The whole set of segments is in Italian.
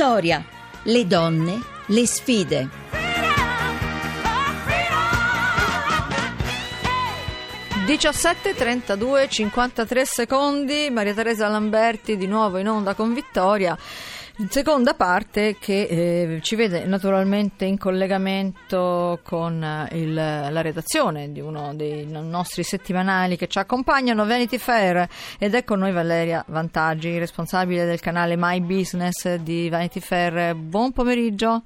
Vittoria, le donne, le sfide. Freedom. 17:32:53, Maria Teresa Lamberti di nuovo in onda con Vittoria. Seconda parte che ci vede naturalmente in collegamento con la redazione di uno dei nostri settimanali che ci accompagnano, Vanity Fair, ed è con noi Valeria Vantaggi, responsabile del canale My Business di Vanity Fair. Buon pomeriggio.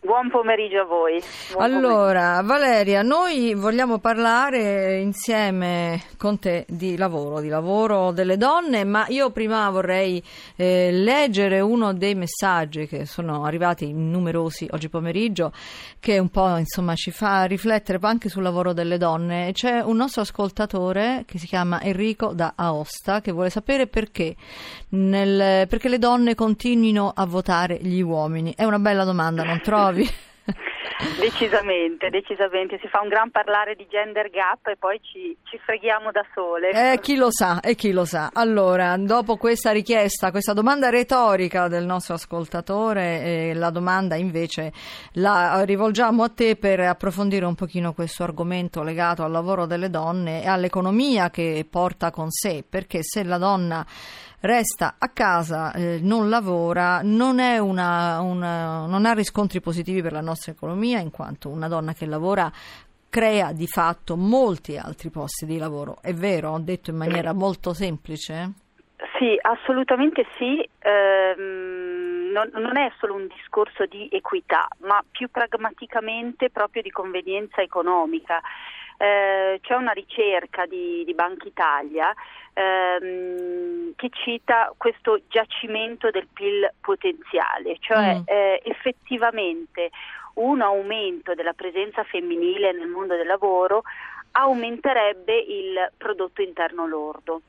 Buon pomeriggio a voi. Allora, Valeria, noi vogliamo parlare insieme con te di lavoro delle donne, ma io prima vorrei leggere uno dei messaggi che sono arrivati numerosi oggi pomeriggio, che un po' insomma ci fa riflettere anche sul lavoro delle donne. C'è un nostro ascoltatore che si chiama Enrico da Aosta che vuole sapere perché le donne continuino a votare gli uomini. È una bella domanda, non trovo? Decisamente, si fa un gran parlare di gender gap e poi ci freghiamo da sole. Chi lo sa. Allora, dopo questa richiesta, questa domanda retorica del nostro ascoltatore, la domanda invece la rivolgiamo a te per approfondire un pochino questo argomento legato al lavoro delle donne e all'economia che porta con sé, perché se la donna resta a casa, non lavora, non ha riscontri positivi per la nostra economia, in quanto una donna che lavora crea di fatto molti altri posti di lavoro. È vero? Ho detto in maniera molto semplice? Sì, assolutamente sì. Non è solo un discorso di equità, ma più pragmaticamente proprio di convenienza economica. C'è una ricerca di Banca Italia che cita questo giacimento del PIL potenziale, cioè effettivamente un aumento della presenza femminile nel mondo del lavoro aumenterebbe il prodotto interno lordo.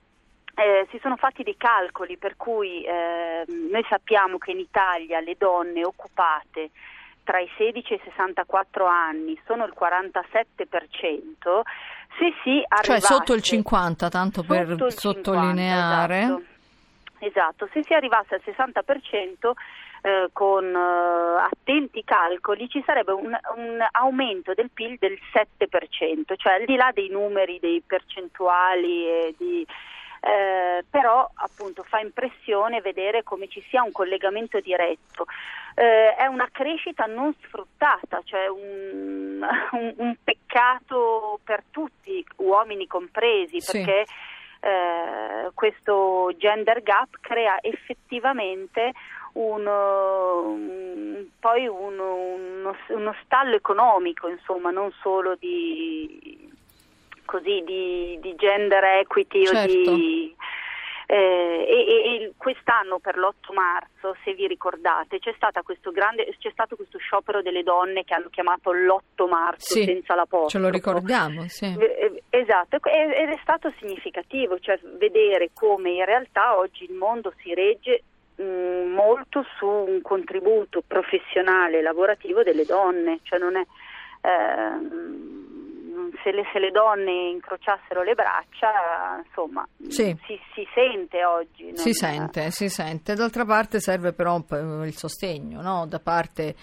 Si sono fatti dei calcoli per cui noi sappiamo che in Italia le donne occupate tra i 16 e i 64 anni sono il 47%, se si arrivasse... Cioè sotto il 50, tanto per sottolineare. 50, esatto, se si arrivasse al 60%, con attenti calcoli ci sarebbe un aumento del PIL del 7%, cioè al di là dei numeri, dei percentuali e di... però appunto fa impressione vedere come ci sia un collegamento diretto, è una crescita non sfruttata, cioè un peccato per tutti, uomini compresi, perché questo gender gap crea effettivamente uno stallo economico, insomma, non solo di gender equity, certo. E quest'anno per l'8 marzo, se vi ricordate, c'è stato questo sciopero delle donne che hanno chiamato l'8 marzo senza l'apostrofo. Ce lo ricordiamo, sì. Esatto, ed è stato significativo, cioè vedere come in realtà oggi il mondo si regge molto su un contributo professionale e lavorativo delle donne, cioè non è... Se le donne incrociassero le braccia, insomma, si sente oggi. Si sente. D'altra parte serve però il sostegno, no? Da parte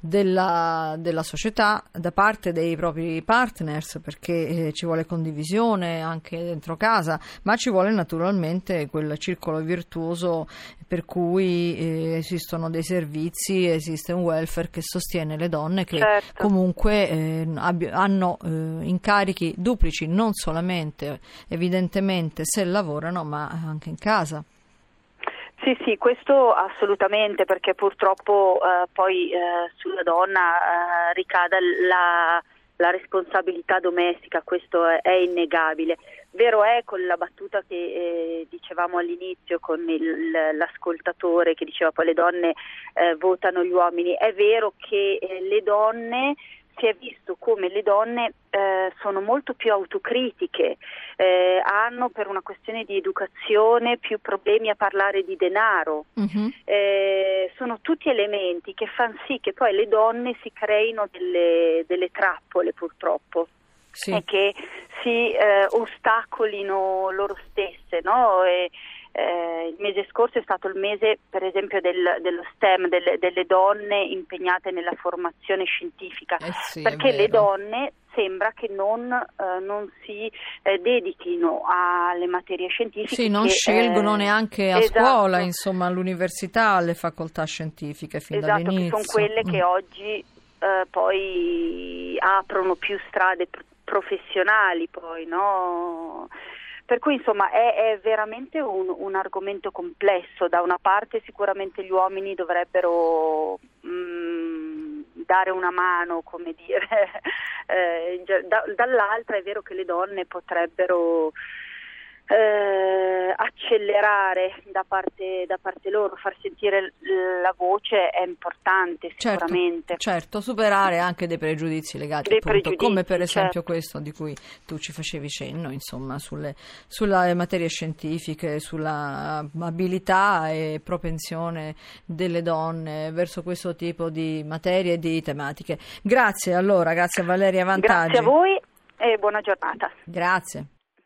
della società, da parte dei propri partners, perché ci vuole condivisione anche dentro casa, ma ci vuole naturalmente quel circolo virtuoso per cui esistono dei servizi, esiste un welfare che sostiene le donne che certo. comunque hanno... incarichi duplici, non solamente evidentemente se lavorano, ma anche in casa. Sì, questo assolutamente, perché purtroppo poi sulla donna ricada la responsabilità domestica, questo è innegabile. Vero è, con la battuta che dicevamo all'inizio con l'ascoltatore che diceva poi le donne votano gli uomini, è vero che le donne... Si è visto come le donne sono molto più autocritiche, hanno per una questione di educazione più problemi a parlare di denaro, sono tutti elementi che fanno sì che poi le donne si creino delle trappole purtroppo. Sì. E che si ostacolino loro stesse, no? E, Il mese scorso è stato il mese, per esempio, dello STEM, delle donne impegnate nella formazione scientifica, sì, perché le donne sembra che non si dedichino alle materie scientifiche. Sì, non scelgono neanche a scuola, insomma, all'università, alle facoltà scientifiche fin dall'inizio. Esatto, che sono quelle che oggi poi aprono più strade professionali, poi, no? Per cui, insomma, è veramente un argomento complesso. Da una parte sicuramente gli uomini dovrebbero dare una mano, come dire, dall'altra è vero che le donne potrebbero accelerare da parte loro, far sentire la voce è importante sicuramente. Certo, superare anche dei pregiudizi legati pregiudizi, come per esempio questo di cui tu ci facevi cenno, insomma, sulle materie scientifiche, sulla abilità e propensione delle donne verso questo tipo di materie e di tematiche. Grazie, allora, grazie a Valeria Vantaggi. Grazie a voi e buona giornata. Grazie.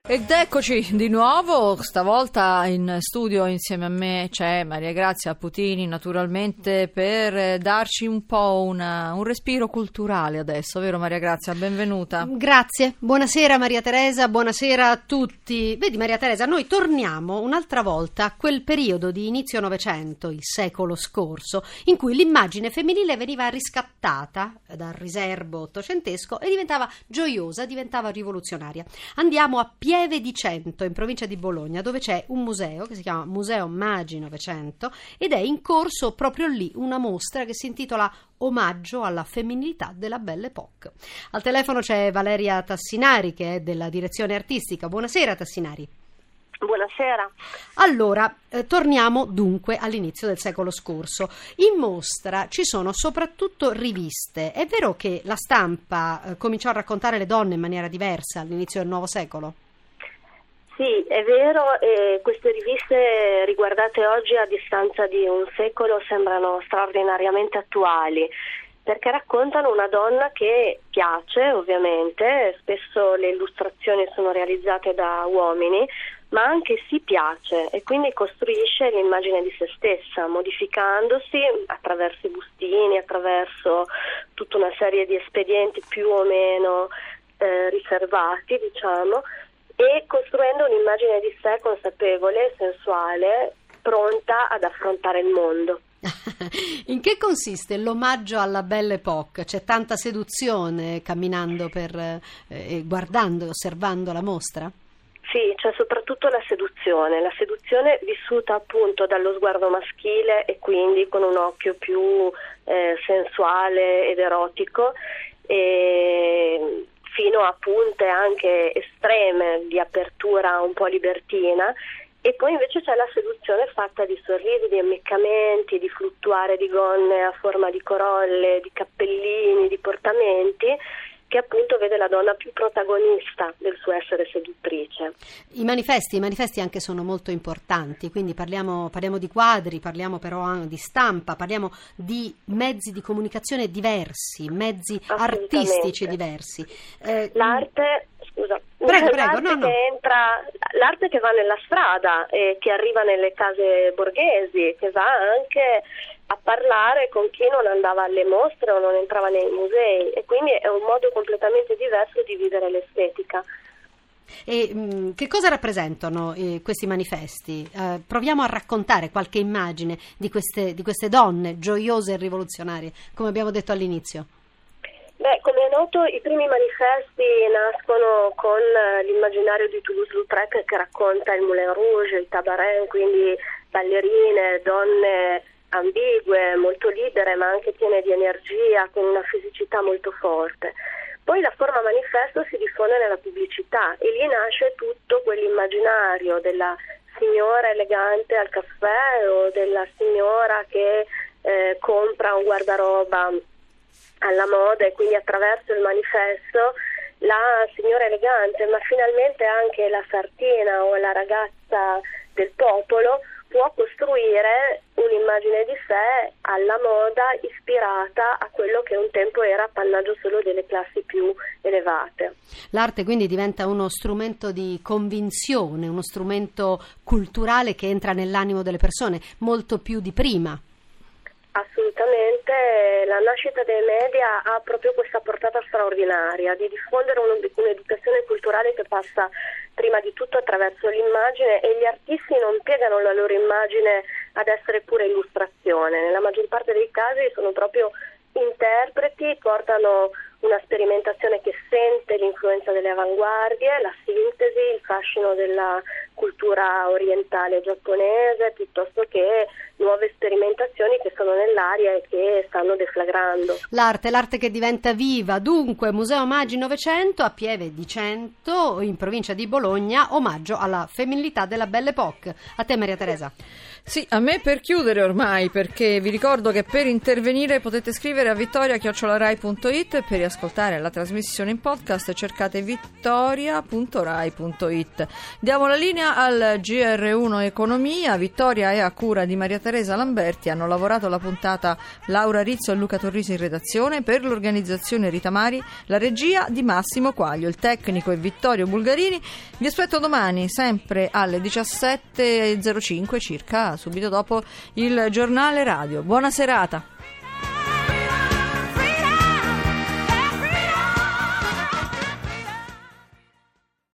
Ed eccoci di nuovo, stavolta in studio insieme a me c'è Maria Grazia Putini, naturalmente, per darci un po' un respiro culturale adesso, vero Maria Grazia? Benvenuta. Grazie, buonasera Maria Teresa, buonasera a tutti. Vedi Maria Teresa, noi torniamo un'altra volta a quel periodo di inizio Novecento, il secolo scorso, in cui l'immagine femminile veniva riscattata dal riserbo ottocentesco e diventava gioiosa, diventava rivoluzionaria. Andiamo a Pieve di Cento, in provincia di Bologna, dove c'è un museo che si chiama Museo Magi Novecento ed è in corso proprio lì una mostra che si intitola Omaggio alla femminilità della Belle Époque. Al telefono c'è Valeria Tassinari, che è della direzione artistica. Buonasera Tassinari. Buonasera. Allora, torniamo dunque all'inizio del secolo scorso. In mostra ci sono soprattutto riviste. È vero che la stampa cominciò a raccontare le donne in maniera diversa all'inizio del nuovo secolo? Sì, è vero, e queste riviste riguardate oggi a distanza di un secolo sembrano straordinariamente attuali, perché raccontano una donna che piace, ovviamente, spesso le illustrazioni sono realizzate da uomini, ma anche si piace e quindi costruisce l'immagine di se stessa, modificandosi attraverso i bustini, attraverso tutta una serie di espedienti più o meno riservati, diciamo, e costruendo un'immagine di sé consapevole, sensuale, pronta ad affrontare il mondo. In che consiste l'omaggio alla Belle Époque? C'è tanta seduzione camminando guardando e osservando la mostra? Sì, c'è soprattutto la seduzione vissuta appunto dallo sguardo maschile e quindi con un occhio più sensuale ed erotico, e fino a punte anche estreme di apertura un po' libertina, e poi invece c'è la seduzione fatta di sorrisi, di ammiccamenti, di fluttuare di gonne a forma di corolle, di cappellini, di portamenti, che appunto vede la donna più protagonista del suo essere seduttrice. I manifesti anche sono molto importanti, quindi parliamo di quadri, parliamo però anche di stampa, parliamo di mezzi di comunicazione diversi, mezzi artistici diversi. L'arte, scusa, l'arte che va nella strada, che arriva nelle case borghesi, che va anche a parlare con chi non andava alle mostre o non entrava nei musei, e quindi è un modo completamente diverso di vivere l'estetica. E che cosa rappresentano questi manifesti? Proviamo a raccontare qualche immagine di queste donne gioiose e rivoluzionarie, come abbiamo detto all'inizio. Beh, come è noto, i primi manifesti nascono con l'immaginario di Toulouse-Lautrec, che racconta il Moulin Rouge, il Tabarin, quindi ballerine, donne ambigue, molto libere, ma anche piene di energia, con una fisicità molto forte. Poi la forma manifesto si diffonde nella pubblicità e lì nasce tutto quell'immaginario della signora elegante al caffè o della signora che compra un guardaroba alla moda, e quindi attraverso il manifesto la signora elegante, ma finalmente anche la sartina o la ragazza del popolo può costruire un'immagine di sé alla moda ispirata a quello che un tempo era appannaggio solo delle classi più elevate. L'arte quindi diventa uno strumento di convinzione, uno strumento culturale che entra nell'animo delle persone, molto più di prima. Assolutamente, la nascita dei media ha proprio questa portata straordinaria di diffondere un'educazione culturale che passa prima di tutto attraverso l'immagine, e gli artisti non piegano la loro immagine ad essere pure illustrazione, nella maggior parte dei casi sono proprio interpreti, portano una sperimentazione che sente l'influenza delle avanguardie, la sintesi, il fascino della cultura orientale giapponese, piuttosto che nuove sperimentazioni che sono nell'aria e che stanno deflagrando. L'arte che diventa viva. Dunque, Museo Magi Novecento a Pieve di Cento, in provincia di Bologna, omaggio alla femminilità della Belle Époque. A te, Maria Teresa. Sì, a me per chiudere ormai, perché vi ricordo che per intervenire potete scrivere a vittoria@rai.it e per ascoltare la trasmissione in podcast cercate vittoria.rai.it. Diamo la linea al GR1 Economia. Vittoria è a cura di Maria Teresa Lamberti. Hanno lavorato la puntata Laura Rizzo e Luca Torrisi in redazione, per l'organizzazione Rita Mari, la regia di Massimo Quaglio, il tecnico è Vittorio Bulgarini. Vi aspetto domani sempre alle 17.05 circa, subito dopo il giornale radio. Buona serata.